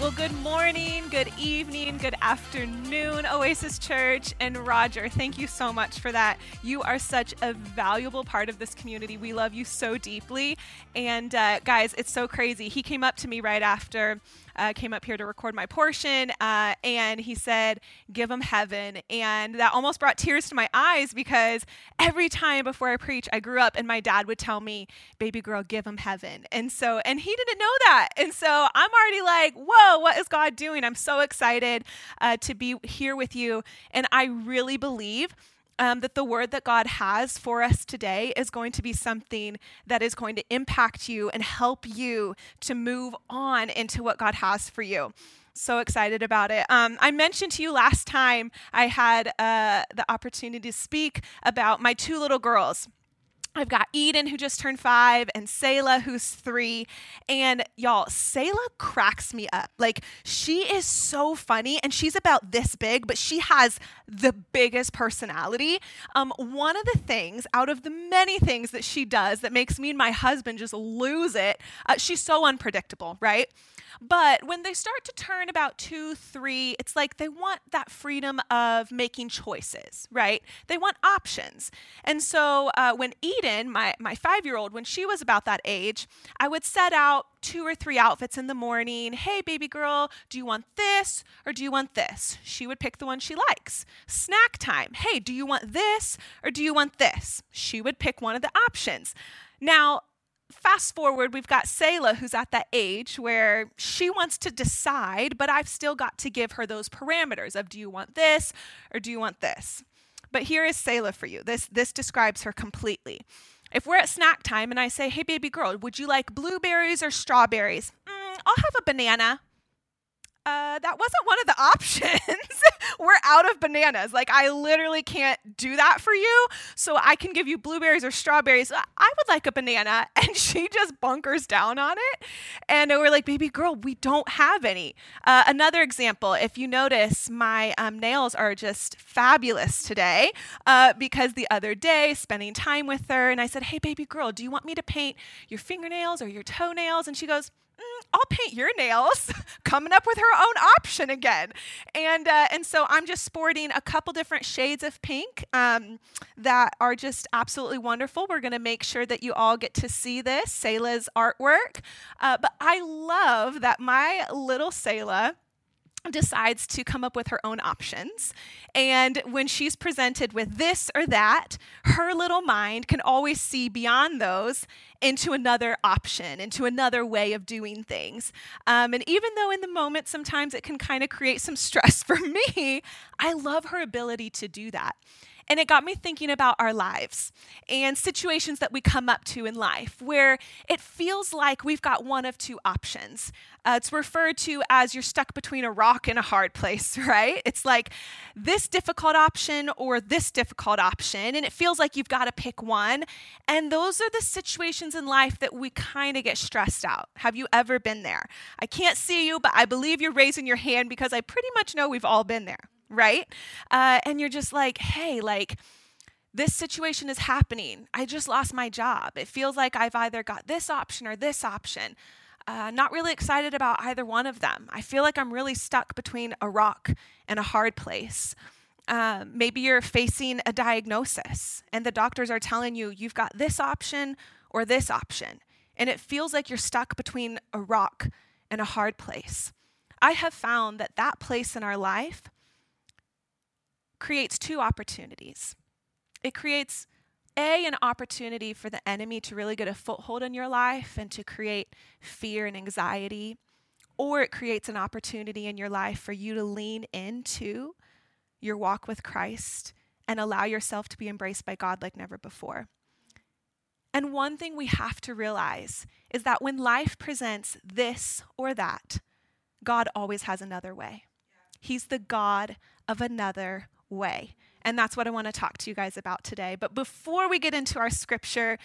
Well, good morning, good evening, good afternoon, Oasis Church, and Roger, thank you so much for that. You are such a valuable part of this community. We love you so deeply, and guys, it's so crazy. He came up to me right after I came up here to record my portion, and he said, give them heaven. And that almost brought tears to my eyes because every time before I preach, I grew up and my dad would tell me, baby girl, give them heaven. And he didn't know that. And so I'm already like, whoa, what is God doing? I'm so excited to be here with you. And I really believe that the word that God has for us today is going to be something that is going to impact you and help you to move on into what God has for you. So excited about it. I mentioned to you last time I had the opportunity to speak about my two little girls. I've got Eden, who just turned 5, and Selah, who's 3. And y'all, Selah cracks me up. Like, she is so funny, and she's about this big, but she has the biggest personality. One of the things, out of the many things that she does that makes me and my husband just lose it, she's so unpredictable, right? But when they start to turn about 2, 3, it's like they want that freedom of making choices, right? They want options. And so when Eden, my 5-year-old, when she was about that age, I would set out 2 or 3 outfits in the morning. Hey, baby girl, do you want this or do you want this? She would pick the one she likes. Snack time. Hey, do you want this or do you want this? She would pick one of the options. Now, fast forward, we've got Selah, who's at that age where she wants to decide, but I've still got to give her those parameters of do you want this or do you want this? But here is Selah for you. This describes her completely. If we're at snack time and I say, hey, baby girl, would you like blueberries or strawberries? I'll have a banana. That wasn't one of the options. We're out of bananas. Like, I literally can't do that for you. So I can give you blueberries or strawberries. I would like a banana. And she just bunkers down on it. And we're like, baby girl, we don't have any. Another example, if you notice, my nails are just fabulous today because the other day, spending time with her, and I said, hey, baby girl, do you want me to paint your fingernails or your toenails? And she goes, I'll paint your nails, coming up with her own option again. And so I'm just sporting a couple different shades of pink that are just absolutely wonderful. We're going to make sure that you all get to see this, Selah's artwork. But I love that my little Selah decides to come up with her own options. And when she's presented with this or that, her little mind can always see beyond those into another option, into another way of doing things. And even though in the moment, sometimes it can kind of create some stress for me, I love her ability to do that. And it got me thinking about our lives and situations that we come up to in life where it feels like we've got one of two options. It's referred to as you're stuck between a rock and a hard place, right? It's like this difficult option or this difficult option, and it feels like you've got to pick one. And those are the situations in life that we kind of get stressed out. Have you ever been there? I can't see you, but I believe you're raising your hand because I pretty much know we've all been there. Right? And you're just like, hey, like, this situation is happening. I just lost my job. It feels like I've either got this option or this option. Not really excited about either one of them. I feel like I'm really stuck between a rock and a hard place. Maybe you're facing a diagnosis and the doctors are telling you, you've got this option or this option. And it feels like you're stuck between a rock and a hard place. I have found that place in our life creates two opportunities. It creates an opportunity for the enemy to really get a foothold in your life and to create fear and anxiety, or it creates an opportunity in your life for you to lean into your walk with Christ and allow yourself to be embraced by God like never before. And one thing we have to realize is that when life presents this or that, God always has another way. He's the God of another way. And that's what I want to talk to you guys about today. But before we get into our scripture,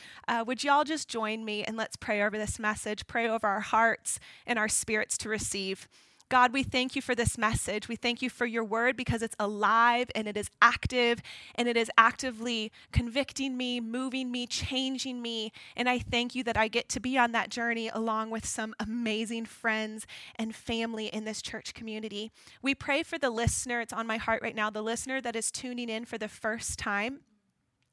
would y'all just join me and let's pray over this message, pray over our hearts and our spirits to receive. God, we thank you for this message. We thank you for your word because it's alive and it is active and it is actively convicting me, moving me, changing me. And I thank you that I get to be on that journey along with some amazing friends and family in this church community. We pray for the listener. It's on my heart right now. The listener that is tuning in for the first time.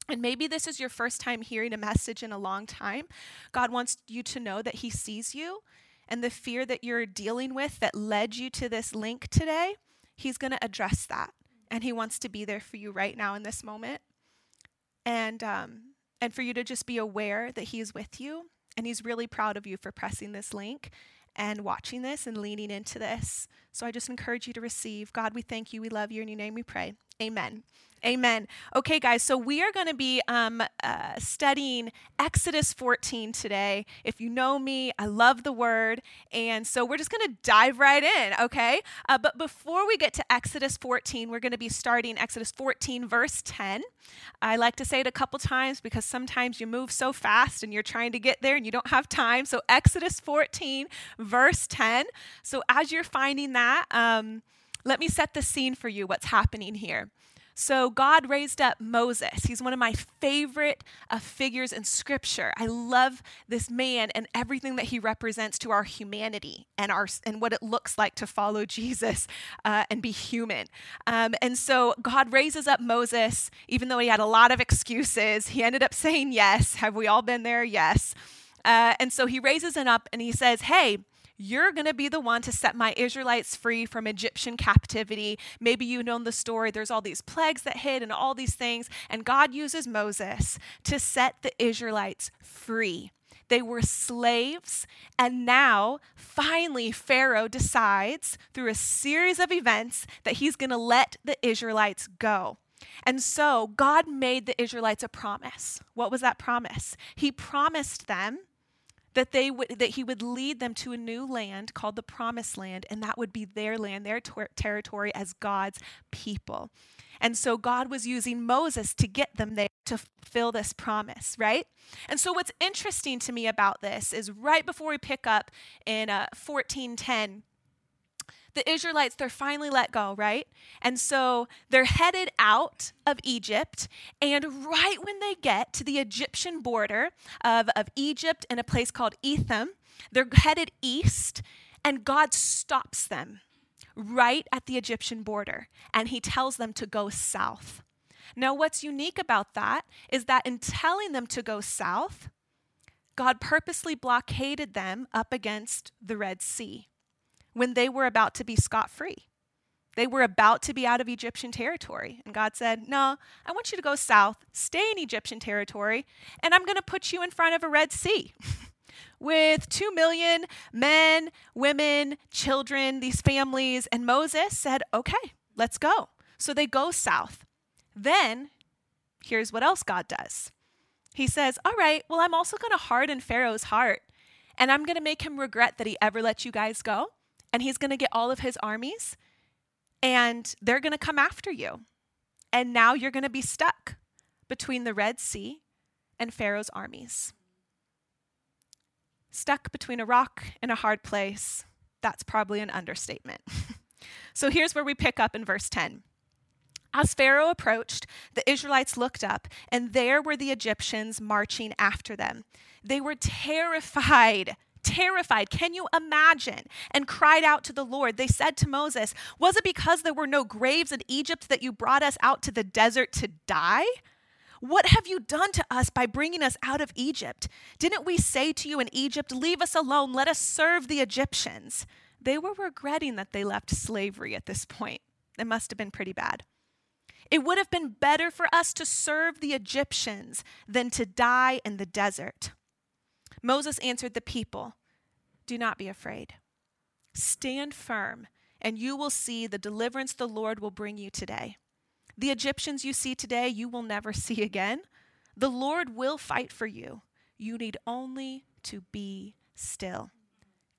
And maybe this is your first time hearing a message in a long time. God wants you to know that he sees you. And the fear that you're dealing with that led you to this link today, he's going to address that. And he wants to be there for you right now in this moment. And for you to just be aware that he is with you. And he's really proud of you for pressing this link and watching this and leaning into this. So I just encourage you to receive. God, we thank you. We love you. In your name we pray. Amen. Amen. Okay, guys, so we are going to be studying Exodus 14 today. If you know me, I love the word, and so we're just going to dive right in, okay? But before we get to Exodus 14, we're going to be starting Exodus 14, verse 10. I like to say it a couple times because sometimes you move so fast and you're trying to get there and you don't have time. So Exodus 14, verse 10. So as you're finding that, let me set the scene for you, what's happening here. So God raised up Moses. He's one of my favorite figures in Scripture. I love this man and everything that he represents to our humanity and what it looks like to follow Jesus and be human. And so God raises up Moses, even though he had a lot of excuses. He ended up saying yes. Have we all been there? Yes. And so he raises him up and he says, hey, you're going to be the one to set my Israelites free from Egyptian captivity. Maybe you know the story. There's all these plagues that hit and all these things. And God uses Moses to set the Israelites free. They were slaves. And now, finally, Pharaoh decides through a series of events that he's going to let the Israelites go. And so God made the Israelites a promise. What was that promise? He promised them that he would lead them to a new land called the Promised Land, and that would be their land, their territory as God's people. And so God was using Moses to get them there to fulfill this promise, right? And so what's interesting to me about this is right before we pick up in 14:10, the Israelites, they're finally let go, right? And so they're headed out of Egypt. And right when they get to the Egyptian border of Egypt in a place called Etham, they're headed east, and God stops them right at the Egyptian border. And he tells them to go south. Now, what's unique about that is that in telling them to go south, God purposely blockaded them up against the Red Sea. When they were about to be scot-free. They were about to be out of Egyptian territory. And God said, no, I want you to go south, stay in Egyptian territory, and I'm going to put you in front of a Red Sea with 2 million men, women, children, these families. And Moses said, okay, let's go. So they go south. Then here's what else God does. He says, all right, well, I'm also going to harden Pharaoh's heart, and I'm going to make him regret that he ever let you guys go. And he's going to get all of his armies, and they're going to come after you. And now you're going to be stuck between the Red Sea and Pharaoh's armies. Stuck between a rock and a hard place. That's probably an understatement. So here's where we pick up in verse 10. As Pharaoh approached, the Israelites looked up, and there were the Egyptians marching after them. They were terrified, can you imagine? And cried out to the Lord. They said to Moses, was it because there were no graves in Egypt that you brought us out to the desert to die? What have you done to us by bringing us out of Egypt? Didn't we say to you in Egypt, leave us alone, let us serve the Egyptians? They were regretting that they left slavery at this point. It must have been pretty bad. It would have been better for us to serve the Egyptians than to die in the desert. Moses answered the people, do not be afraid. Stand firm, and you will see the deliverance the Lord will bring you today. The Egyptians you see today, you will never see again. The Lord will fight for you. You need only to be still.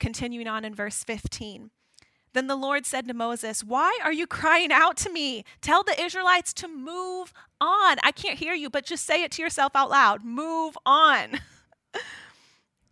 Continuing on in verse 15. Then the Lord said to Moses, why are you crying out to me? Tell the Israelites to move on. I can't hear you, but just say it to yourself out loud. Move on.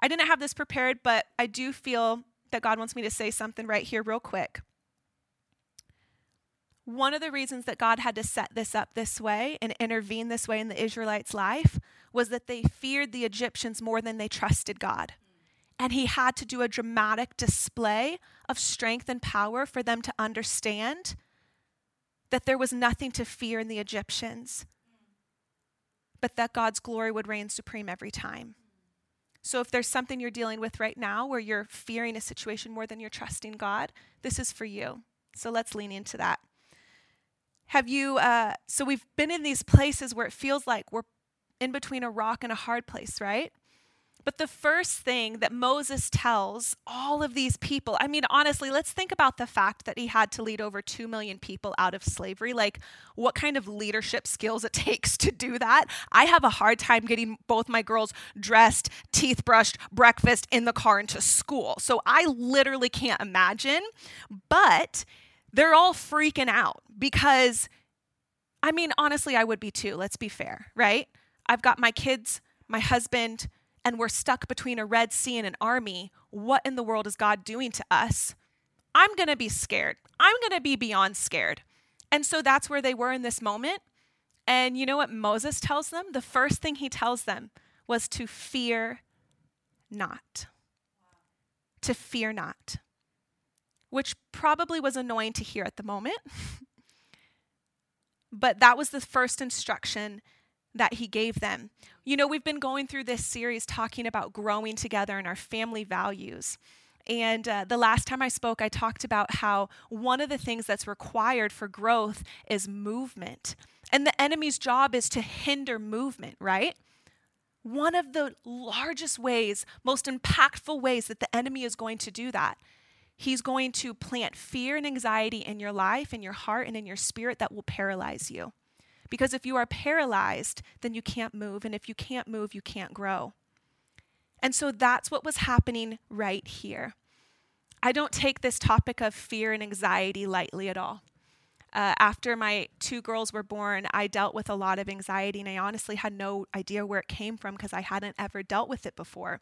I didn't have this prepared, but I do feel that God wants me to say something right here real quick. One of the reasons that God had to set this up this way and intervene this way in the Israelites' life was that they feared the Egyptians more than they trusted God. And he had to do a dramatic display of strength and power for them to understand that there was nothing to fear in the Egyptians, but that God's glory would reign supreme every time. So if there's something you're dealing with right now where you're fearing a situation more than you're trusting God, this is for you. So let's lean into that. So we've been in these places where it feels like we're in between a rock and a hard place, right? But the first thing that Moses tells all of these people, I mean, honestly, let's think about the fact that he had to lead over 2 million people out of slavery. Like, what kind of leadership skills it takes to do that. I have a hard time getting both my girls dressed, teeth brushed, breakfast in the car into school. So I literally can't imagine. But they're all freaking out because, I mean, honestly, I would be too. Let's be fair, right? I've got my kids, my husband, and we're stuck between a Red Sea and an army. What in the world is God doing to us? I'm going to be scared. I'm going to be beyond scared. And so that's where they were in this moment. And you know what Moses tells them? The first thing he tells them was to fear not. To fear not. Which probably was annoying to hear at the moment. But that was the first instruction that he gave them. You know, we've been going through this series talking about growing together and our family values. And the last time I spoke, I talked about how one of the things that's required for growth is movement. And the enemy's job is to hinder movement, right? One of the largest ways, most impactful ways that the enemy is going to do that, he's going to plant fear and anxiety in your life, in your heart, and in your spirit that will paralyze you. Because if you are paralyzed, then you can't move. And if you can't move, you can't grow. And so that's what was happening right here. I don't take this topic of fear and anxiety lightly at all. After my two girls were born, I dealt with a lot of anxiety, and I honestly had no idea where it came from because I hadn't ever dealt with it before.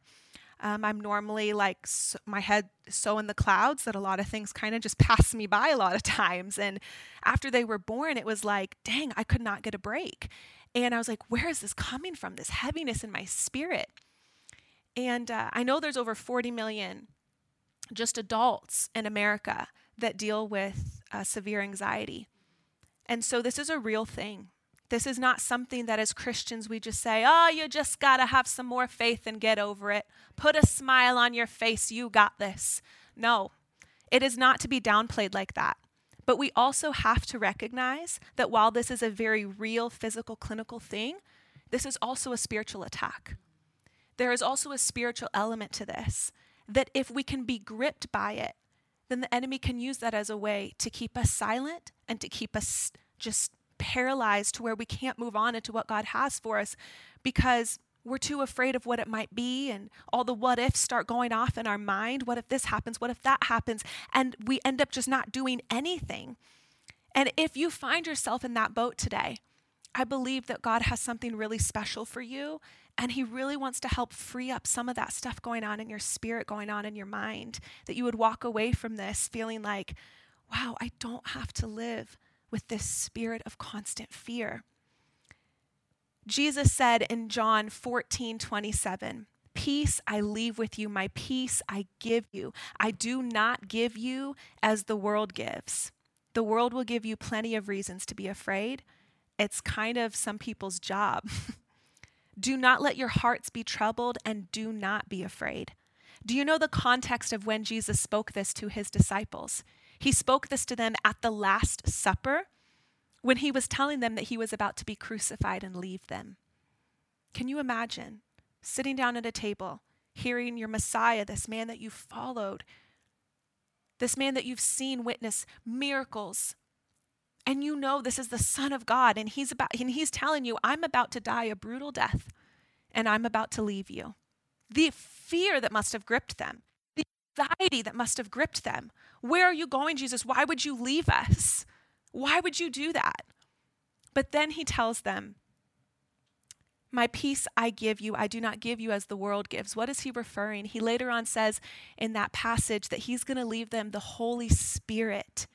I'm normally like my head so in the clouds that a lot of things kind of just pass me by a lot of times. And after they were born, it was like, dang, I could not get a break. And I was like, where is this coming from? This heaviness in my spirit. And I know there's over 40 million just adults in America that deal with severe anxiety. And so this is a real thing. This is not something that as Christians we just say, oh, you just got to have some more faith and get over it. Put a smile on your face. You got this. No, it is not to be downplayed like that. But we also have to recognize that while this is a very real physical clinical thing, this is also a spiritual attack. There is also a spiritual element to this, that if we can be gripped by it, then the enemy can use that as a way to keep us silent and to keep us just paralyzed to where we can't move on into what God has for us because we're too afraid of what it might be, and all the what ifs start going off in our mind. What if this happens? What if that happens? And we end up just not doing anything. And if you find yourself in that boat today, I believe that God has something really special for you, and he really wants to help free up some of that stuff going on in your spirit, going on in your mind, that you would walk away from this feeling like, wow, I don't have to live with this spirit of constant fear. Jesus said in John 14:27, peace I leave with you, my peace I give you. I do not give you as the world gives. The world will give you plenty of reasons to be afraid. It's kind of some people's job. Do not let your hearts be troubled and do not be afraid. Do you know the context of when Jesus spoke this to his disciples? He spoke this to them at the Last Supper when he was telling them that he was about to be crucified and leave them. Can you imagine sitting down at a table, hearing your Messiah, this man that you followed, this man that you've seen witness miracles, and you know this is the Son of God, and he's telling you, I'm about to die a brutal death, and I'm about to leave you. The fear that must have gripped them, the anxiety that must have gripped them. Where are you going, Jesus? Why would you leave us? Why would you do that? But then he tells them, my peace I give you, I do not give you as the world gives. What is he referring? He later on says in that passage that he's going to leave them the Holy Spirit,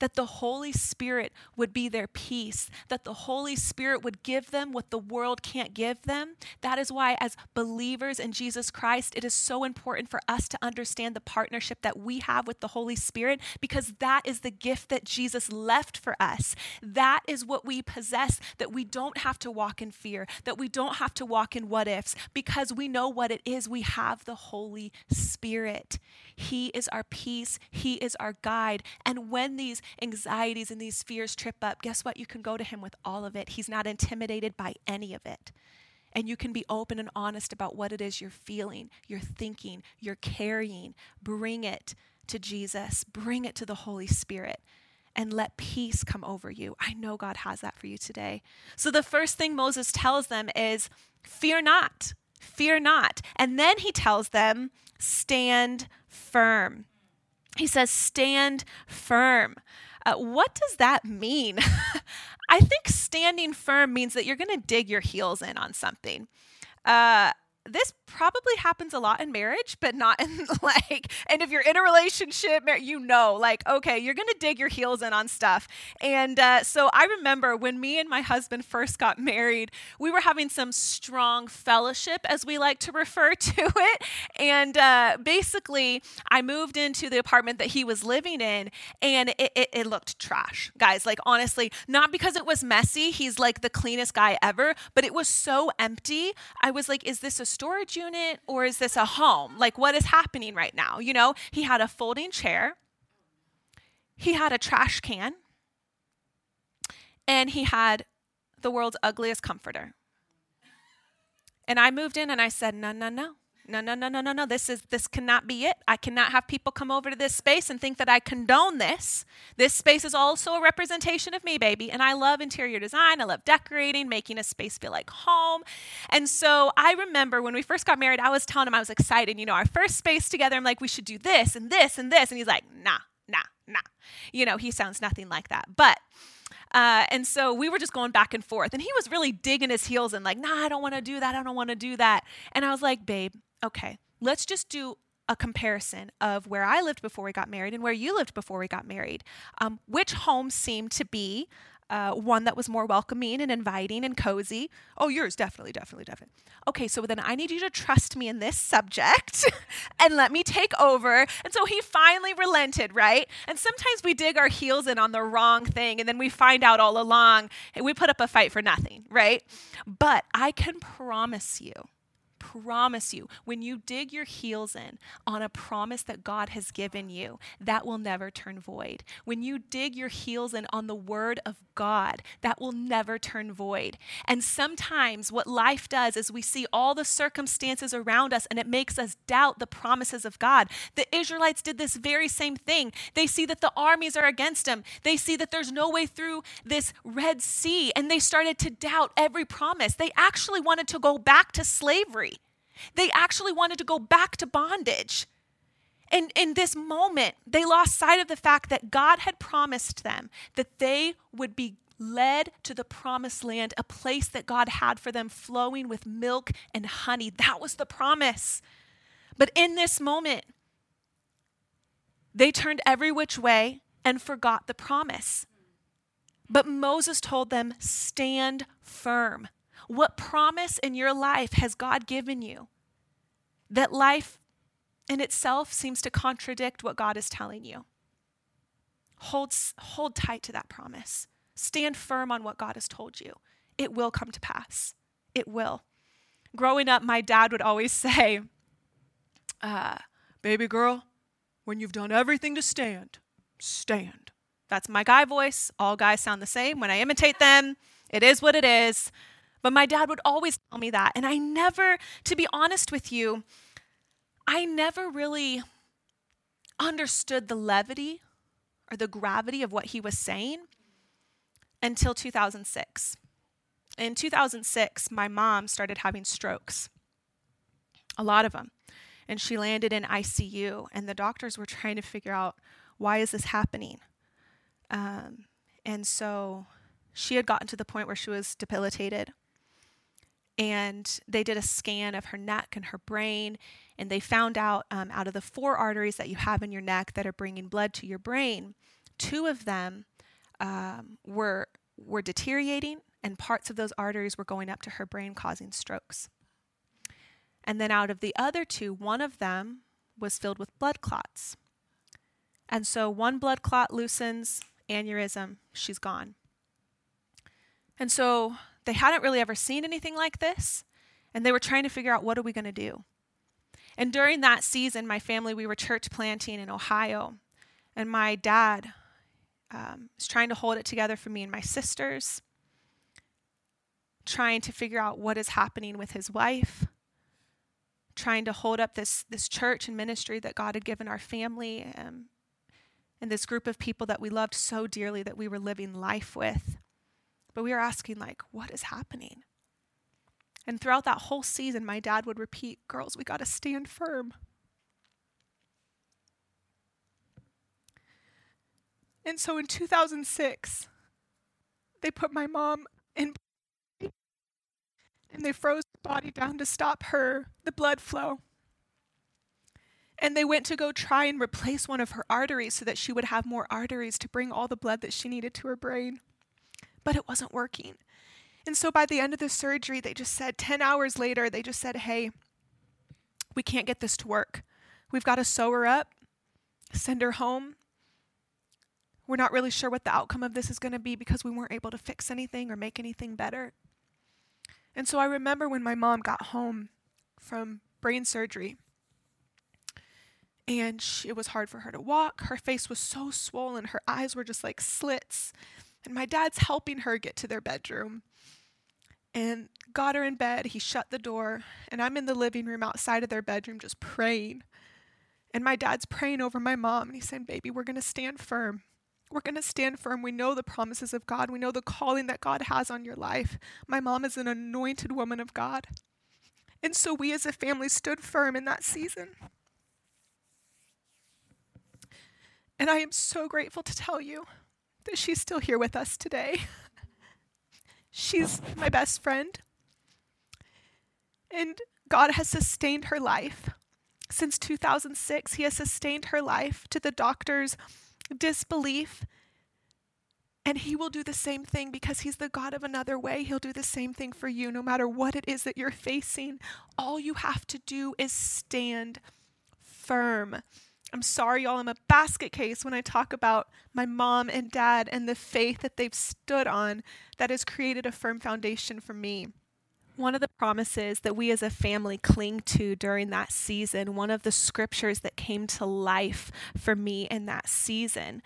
that the Holy Spirit would be their peace, that the Holy Spirit would give them what the world can't give them. That is why as believers in Jesus Christ, it is so important for us to understand the partnership that we have with the Holy Spirit, because that is the gift that Jesus left for us. That is what we possess, that we don't have to walk in fear, that we don't have to walk in what ifs, because we know what it is. We have the Holy Spirit. He is our peace. He is our guide. And when these anxieties and these fears trip up, guess what? You can go to him with all of it. He's not intimidated by any of it. And you can be open and honest about what it is you're feeling, you're thinking, you're carrying. Bring it to Jesus. Bring it to the Holy Spirit and let peace come over you. I know God has that for you today. So the first thing Moses tells them is, fear not, fear not. And then he tells them, stand firm. He says, stand firm. What does that mean? I think standing firm means that you're going to dig your heels in on something. This probably happens a lot in marriage, but not in and if you're in a relationship, you know, okay, you're going to dig your heels in on stuff. And so I remember when me and my husband first got married, we were having some strong fellowship, as we like to refer to it. And basically I moved into the apartment that he was living in, and it looked trash, guys. Honestly, not because it was messy. He's the cleanest guy ever, but it was so empty. I was like, is this a storage unit or is this a home? What is happening right now? He had a folding chair, he had a trash can, and he had the world's ugliest comforter. And I moved in and I said, no, this cannot be it. I cannot have people come over to this space and think that I condone this. This space is also a representation of me, baby. And I love interior design. I love decorating, making a space feel like home. And so I remember when we first got married, I was telling him I was excited. Our first space together, I'm like, we should do this and this and this. And he's like, nah. He sounds nothing like that. But and so we were just going back and forth. And he was really digging his heels in, I don't want to do that. I don't want to do that. And I was like, babe, okay, let's just do a comparison of where I lived before we got married and where you lived before we got married. Which home seemed to be one that was more welcoming and inviting and cozy? Oh, yours, definitely. Okay, so then I need you to trust me in this subject and let me take over. And so he finally relented, right? And sometimes we dig our heels in on the wrong thing, and then we find out all along, and we put up a fight for nothing, right? But I can promise you, when you dig your heels in on a promise that God has given you, that will never turn void. When you dig your heels in on the word of God, that will never turn void. And sometimes what life does is we see all the circumstances around us and it makes us doubt the promises of God. The Israelites did this very same thing. They see that the armies are against them. They see that there's no way through this Red Sea, and they started to doubt every promise. They actually wanted to go back to slavery. They actually wanted to go back to bondage. And in this moment, they lost sight of the fact that God had promised them that they would be led to the Promised Land, a place that God had for them flowing with milk and honey. That was the promise. But in this moment, they turned every which way and forgot the promise. But Moses told them, stand firm. What promise in your life has God given you? That life in itself seems to contradict what God is telling you. Hold tight to that promise. Stand firm on what God has told you. It will come to pass. It will. Growing up, my dad would always say, baby girl, when you've done everything to stand, stand. That's my guy voice. All guys sound the same. When I imitate them, it is what it is. But my dad would always tell me that. And I never, to be honest with you, I never really understood the levity or the gravity of what he was saying until 2006. In 2006, my mom started having strokes, a lot of them, and she landed in ICU, and the doctors were trying to figure out, why is this happening? And so she had gotten to the point where she was debilitated, and they did a scan of her neck and her brain, and they found out out of the 4 arteries that you have in your neck that are bringing blood to your brain, 2 of them were deteriorating, and parts of those arteries were going up to her brain, causing strokes. And then out of the other 2, one of them was filled with blood clots. And so one blood clot loosens, aneurysm, she's gone. And so they hadn't really ever seen anything like this, and they were trying to figure out, what are we going to do? And during that season, my family, we were church planting in Ohio, and my dad was trying to hold it together for me and my sisters, trying to figure out what is happening with his wife, trying to hold up this church and ministry that God had given our family and this group of people that we loved so dearly that we were living life with. But we were asking, like, what is happening? And throughout that whole season, my dad would repeat, girls, we got to stand firm. And so in 2006, they put my mom in, and they froze the body down to stop the blood flow. And they went to go try and replace one of her arteries so that she would have more arteries to bring all the blood that she needed to her brain. But it wasn't working. And so by the end of the surgery, they just said, 10 hours later, they just said, hey, we can't get this to work. We've got to sew her up, send her home. We're not really sure what the outcome of this is going to be because we weren't able to fix anything or make anything better. And so I remember when my mom got home from brain surgery, and it was hard for her to walk. Her face was so swollen. Her eyes were just like slits. And my dad's helping her get to their bedroom and got her in bed. He shut the door, and I'm in the living room outside of their bedroom just praying. And my dad's praying over my mom, and he's saying, baby, we're going to stand firm. We're going to stand firm. We know the promises of God. We know the calling that God has on your life. My mom is an anointed woman of God. And so we as a family stood firm in that season. And I am so grateful to tell you that she's still here with us today. She's my best friend. And God has sustained her life. Since 2006, he has sustained her life to the doctor's disbelief. And he will do the same thing because he's the God of another way. He'll do the same thing for you no matter what it is that you're facing. All you have to do is stand firm. I'm sorry, y'all, I'm a basket case when I talk about my mom and dad and the faith that they've stood on that has created a firm foundation for me. One of the promises that we as a family cling to during that season, one of the scriptures that came to life for me in that season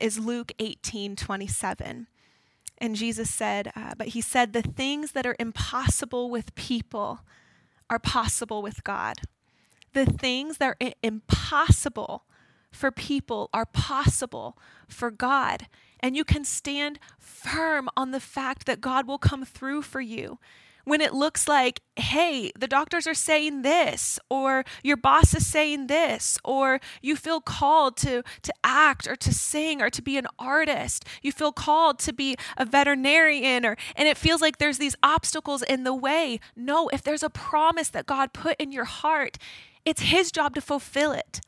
is Luke 18:27. And Jesus said, but he said, the things that are impossible with people are possible with God. The things that are impossible for people are possible for God. And you can stand firm on the fact that God will come through for you. When it looks like, hey, the doctors are saying this, or your boss is saying this, or you feel called to act or to sing or to be an artist. You feel called to be a veterinarian, and it feels like there's these obstacles in the way. No, if there's a promise that God put in your heart, it's his job to fulfill it.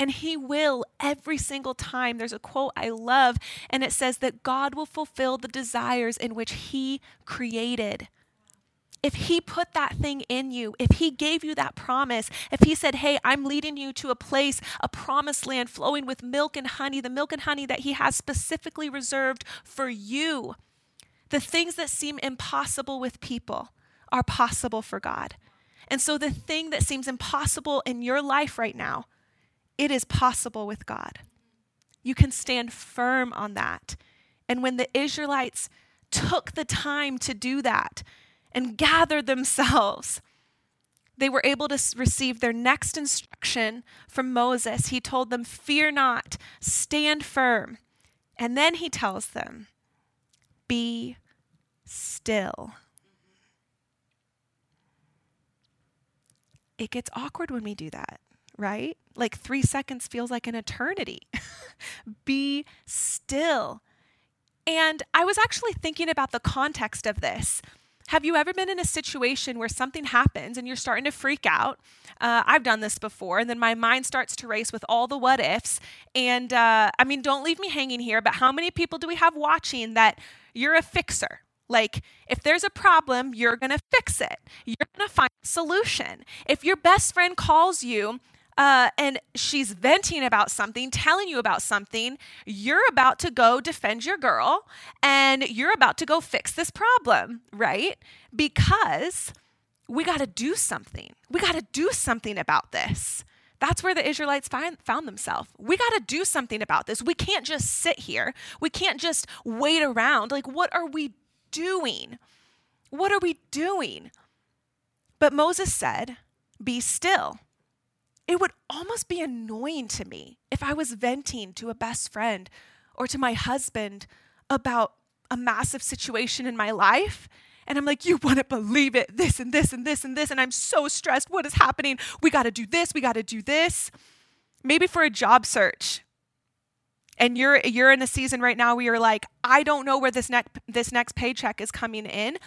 And he will every single time. There's a quote I love, and it says that God will fulfill the desires in which he created. If he put that thing in you, if he gave you that promise, if he said, hey, I'm leading you to a place, a promised land flowing with milk and honey, the milk and honey that he has specifically reserved for you, the things that seem impossible with people are possible for God. And so the thing that seems impossible in your life right now, it is possible with God. You can stand firm on that. And when the Israelites took the time to do that and gathered themselves, they were able to receive their next instruction from Moses. He told them, "Fear not, stand firm." And then he tells them, "Be still." It gets awkward when we do that, right? Like 3 seconds feels like an eternity. Be still. And I was actually thinking about the context of this. Have you ever been in a situation where something happens and you're starting to freak out? I've done this before, and then my mind starts to race with all the what ifs. And don't leave me hanging here, but how many people do we have watching that you're a fixer? Like, if there's a problem, you're going to fix it. You're going to find a solution. If your best friend calls you and she's venting about something, telling you about something, you're about to go defend your girl and you're about to go fix this problem, right? Because we got to do something. We got to do something about this. That's where the Israelites found themselves. We got to do something about this. We can't just sit here. We can't just wait around. Like, what are we doing? What are we doing? But Moses said, "Be still." It would almost be annoying to me if I was venting to a best friend or to my husband about a massive situation in my life. And I'm like, "You wouldn't believe it, this and this and this and this, and I'm so stressed. What is happening? We got to do this. We got to do this." Maybe for a job search. And you're in a season right now where you're like, "I don't know where this next paycheck is coming in.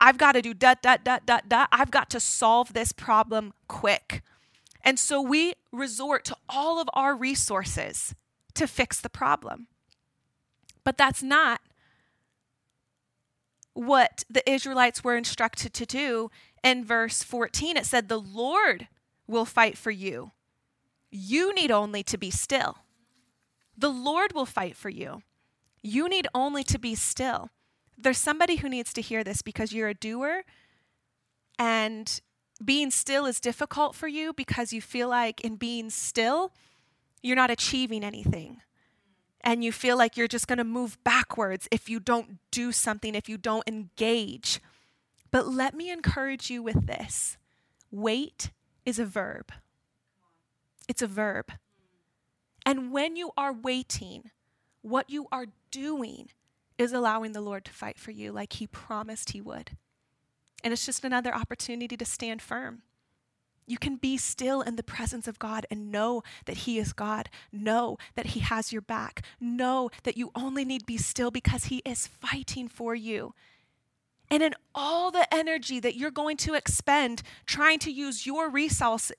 I've got to do ... I've got to solve this problem quick." And so we resort to all of our resources to fix the problem. But that's not what the Israelites were instructed to do. In verse 14, it said, "The Lord will fight for you. You need only to be still." The Lord will fight for you. You need only to be still. There's somebody who needs to hear this because you're a doer, and being still is difficult for you because you feel like in being still, you're not achieving anything. And you feel like you're just going to move backwards if you don't do something, if you don't engage. But let me encourage you with this. Wait is a verb. It's a verb. And when you are waiting, what you are doing is allowing the Lord to fight for you like he promised he would. And it's just another opportunity to stand firm. You can be still in the presence of God and know that he is God. Know that he has your back. Know that you only need to be still because he is fighting for you. And in all the energy that you're going to expend trying to use your resources,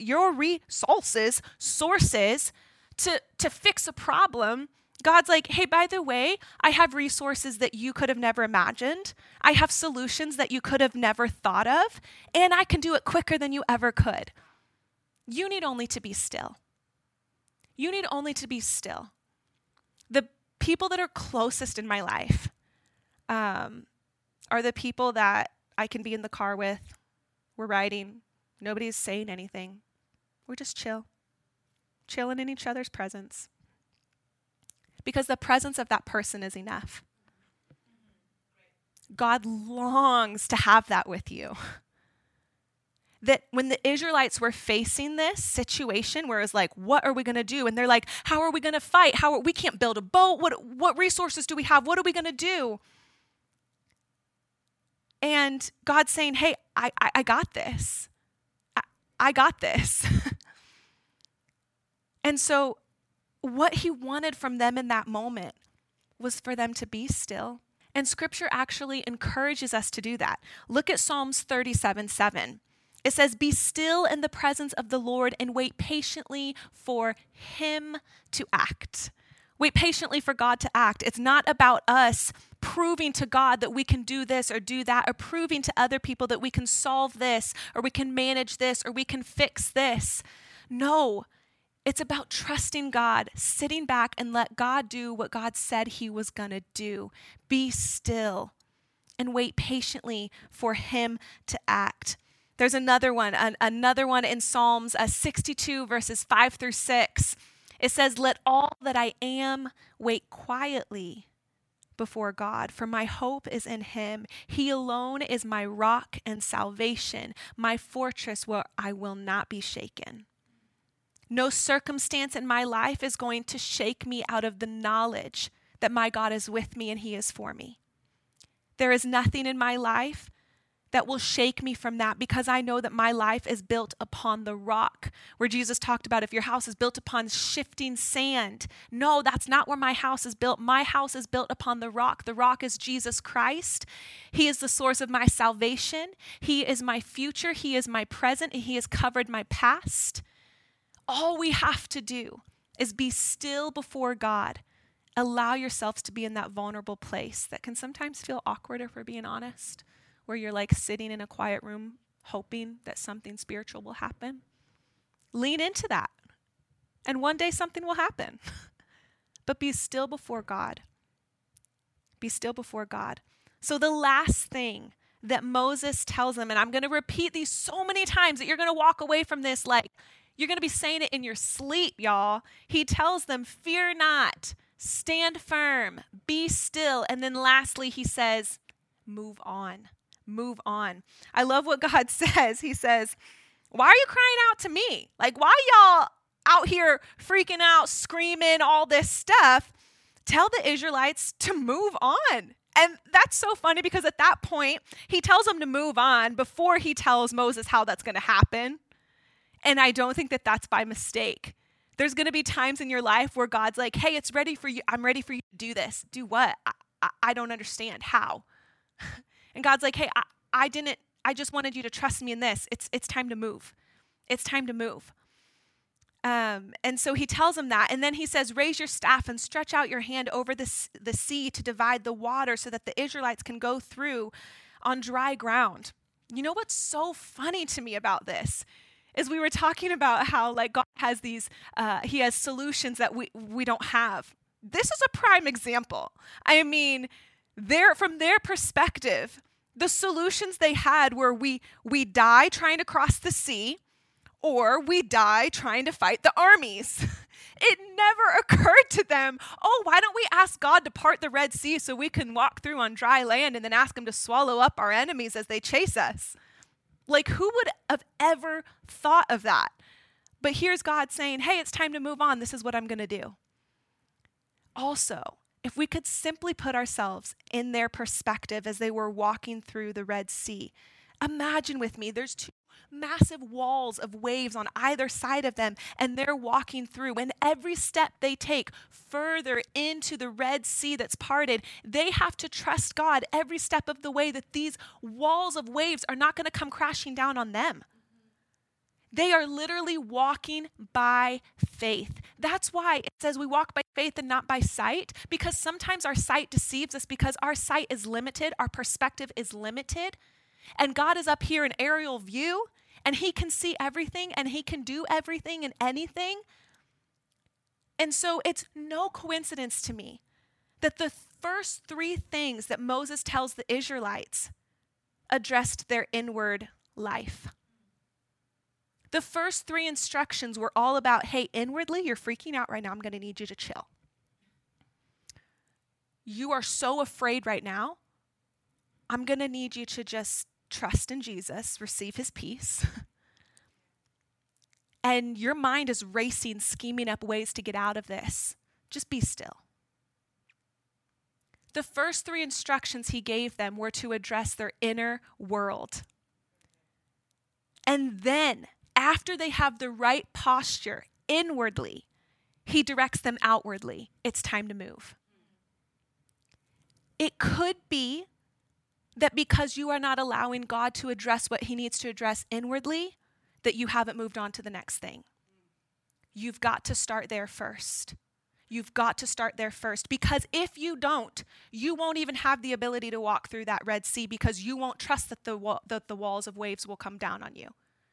to fix a problem, God's like, "Hey, by the way, I have resources that you could have never imagined. I have solutions that you could have never thought of, and I can do it quicker than you ever could. You need only to be still." You need only to be still. The people that are closest in my life are the people that I can be in the car with. We're riding. Nobody's saying anything. We're just chilling in each other's presence. Because the presence of that person is enough. God longs to have that with you. That when the Israelites were facing this situation where it was like, "What are we going to do?" And they're like, "How are we going to fight? We can't build a boat. What resources do we have? What are we going to do?" And God's saying, "Hey, I got this. I got this." And so what he wanted from them in that moment was for them to be still. And scripture actually encourages us to do that. Look at Psalms 37:7. It says, "Be still in the presence of the Lord and wait patiently for him to act." Wait patiently for God to act. It's not about us proving to God that we can do this or do that, or proving to other people that we can solve this, or we can manage this, or we can fix this. No. It's about trusting God, sitting back and let God do what God said he was going to do. Be still and wait patiently for him to act. There's another one in Psalms 62 verses 5-6. It says, "Let all that I am wait quietly before God, for my hope is in him. He alone is my rock and salvation, my fortress where I will not be shaken. No circumstance in my life is going to shake me out of the knowledge that my God is with me and he is for me. There is nothing in my life that will shake me from that, because I know that my life is built upon the rock, where Jesus talked about if your house is built upon shifting sand. No, that's not where my house is built. My house is built upon the rock. The rock is Jesus Christ. He is the source of my salvation. He is my future. He is my present, and he has covered my past. All we have to do is be still before God. Allow yourselves to be in that vulnerable place that can sometimes feel awkward, if we're being honest, where you're like sitting in a quiet room hoping that something spiritual will happen. Lean into that, and one day something will happen. But be still before God. Be still before God. So the last thing that Moses tells them, and I'm going to repeat these so many times that you're going to walk away from this like, you're going to be saying it in your sleep, y'all. He tells them, fear not, stand firm, be still. And then lastly, he says, move on, move on. I love what God says. He says, why are you crying out to me? Like, why y'all out here freaking out, screaming, all this stuff? Tell the Israelites to move on. And that's so funny, because at that point, he tells them to move on before he tells Moses how that's going to happen. And I don't think that that's by mistake. There's going to be times in your life where God's like, hey, it's ready for you. I'm ready for you to do this. Do what? I don't understand how. And God's like, hey, I just wanted you to trust me in this. It's time to move. It's time to move. And so he tells him that. And then he says, raise your staff and stretch out your hand over the sea to divide the water so that the Israelites can go through on dry ground. You know what's so funny to me about this? Is we were talking about how like God has these, he has solutions that we don't have. This is a prime example. I mean, from their perspective, the solutions they had were we die trying to cross the sea, or we die trying to fight the armies. It never occurred to them, oh, why don't we ask God to part the Red Sea so we can walk through on dry land and then ask him to swallow up our enemies as they chase us? Like, who would have ever thought of that? But here's God saying, hey, it's time to move on. This is what I'm going to do. Also, if we could simply put ourselves in their perspective as they were walking through the Red Sea, imagine with me, there's two massive walls of waves on either side of them, and they're walking through, and every step they take further into the Red Sea that's parted, they have to trust God every step of the way that these walls of waves are not going to come crashing down on them. They are literally walking by faith. That's why it says we walk by faith and not by sight, because sometimes our sight deceives us, because our sight is limited, our perspective is limited. And God is up here in aerial view, and he can see everything, and he can do everything and anything. And so it's no coincidence to me that the first three things that Moses tells the Israelites addressed their inward life. The first three instructions were all about, hey, inwardly, you're freaking out right now. I'm going to need you to chill. You are so afraid right now. I'm going to need you to just trust in Jesus, receive his peace. And your mind is racing, scheming up ways to get out of this. Just be still. The first three instructions he gave them were to address their inner world. And then, after they have the right posture inwardly, he directs them outwardly. It's time to move. It could be that because you are not allowing God to address what he needs to address inwardly, that you haven't moved on to the next thing. You've got to start there first. You've got to start there first, because if you don't, you won't even have the ability to walk through that Red Sea, because you won't trust that the walls of waves will come down on you.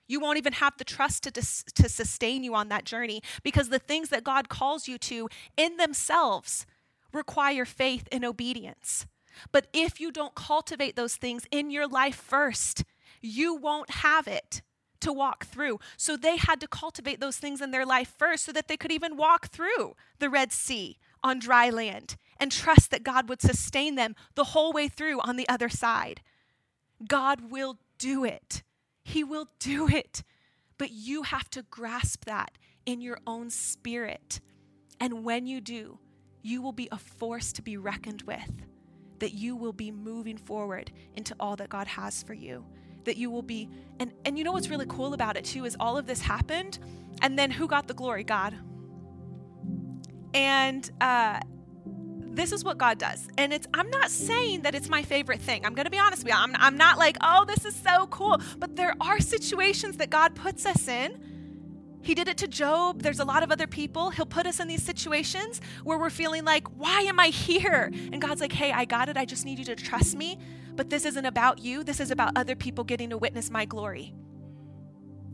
You won't even have the trust to sustain you on that journey, because the things that God calls you to in themselves require faith and obedience. But if you don't cultivate those things in your life first, you won't have it to walk through. So they had to cultivate those things in their life first so that they could even walk through the Red Sea on dry land and trust that God would sustain them the whole way through on the other side. God will do it. He will do it. But you have to grasp that in your own spirit. And when you do, you will be a force to be reckoned with, that you will be moving forward into all that God has for you, that you will be, and you know what's really cool about it too is all of this happened, and then who got the glory? God. And this is what God does. And it's, I'm not saying that it's my favorite thing. I'm going to be honest with you. I'm not like, oh, this is so cool. But there are situations that God puts us in. He did it to Job. There's a lot of other people. He'll put us in these situations where we're feeling like, why am I here? And God's like, hey, I got it. I just need you to trust me. But this isn't about you. This is about other people getting to witness my glory.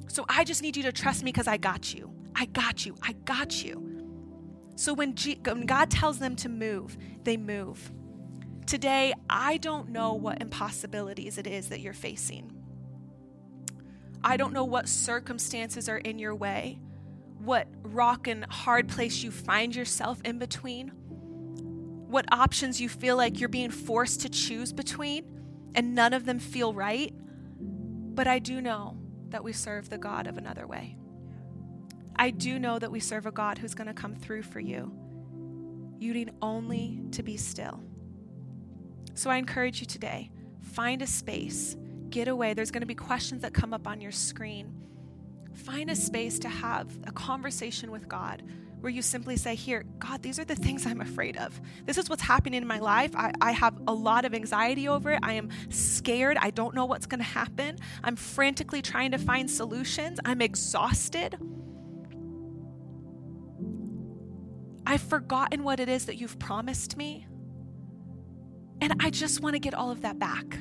So I just need you to trust me because I got you. I got you. I got you. So when God tells them to move, they move. Today, I don't know what impossibilities it is that you're facing. I don't know what circumstances are in your way, what rock and hard place you find yourself in between, what options you feel like you're being forced to choose between, and none of them feel right. But I do know that we serve the God of another way. I do know that we serve a God who's going to come through for you. You need only to be still. So I encourage you today, find a space, get away. There's going to be questions that come up on your screen. Find a space to have a conversation with God where you simply say, here, God, these are the things I'm afraid of. This is what's happening in my life. I have a lot of anxiety over it. I am scared. I don't know what's going to happen. I'm frantically trying to find solutions. I'm exhausted. I've forgotten what it is that you've promised me. And I just want to get all of that back.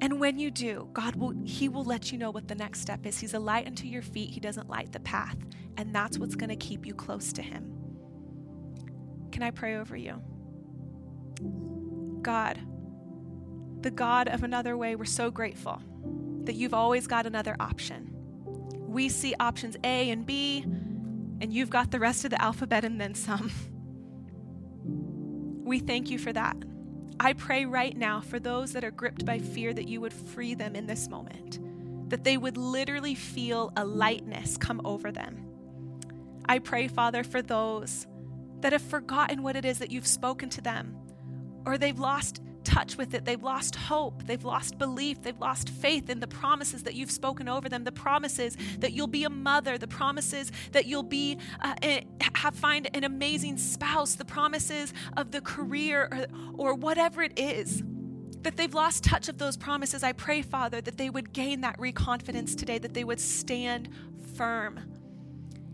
And when you do, God will, he will let you know what the next step is. He's a light unto your feet. He doesn't light the path. And that's what's going to keep you close to him. Can I pray over you? God, the God of another way, we're so grateful that you've always got another option. We see options A and B, and you've got the rest of the alphabet and then some. We thank you for that. I pray right now for those that are gripped by fear that you would free them in this moment, that they would literally feel a lightness come over them. I pray, Father, for those that have forgotten what it is that you've spoken to them, or they've lost touch with it. They've lost hope. They've lost belief. They've lost faith in the promises that you've spoken over them, the promises that you'll be a mother, the promises that you'll be find an amazing spouse, the promises of the career or whatever it is, that they've lost touch of those promises. I pray, Father, that they would gain that reconfidence today, that they would stand firm.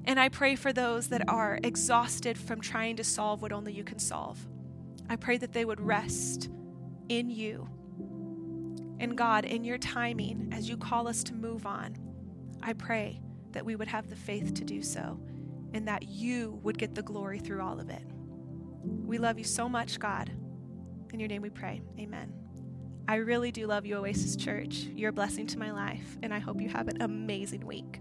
And I pray for those that are exhausted from trying to solve what only you can solve. I pray that they would rest in you. And God, in your timing, as you call us to move on, I pray that we would have the faith to do so and that you would get the glory through all of it. We love you so much, God. In your name we pray. Amen. I really do love you, Oasis Church. You're a blessing to my life, and I hope you have an amazing week.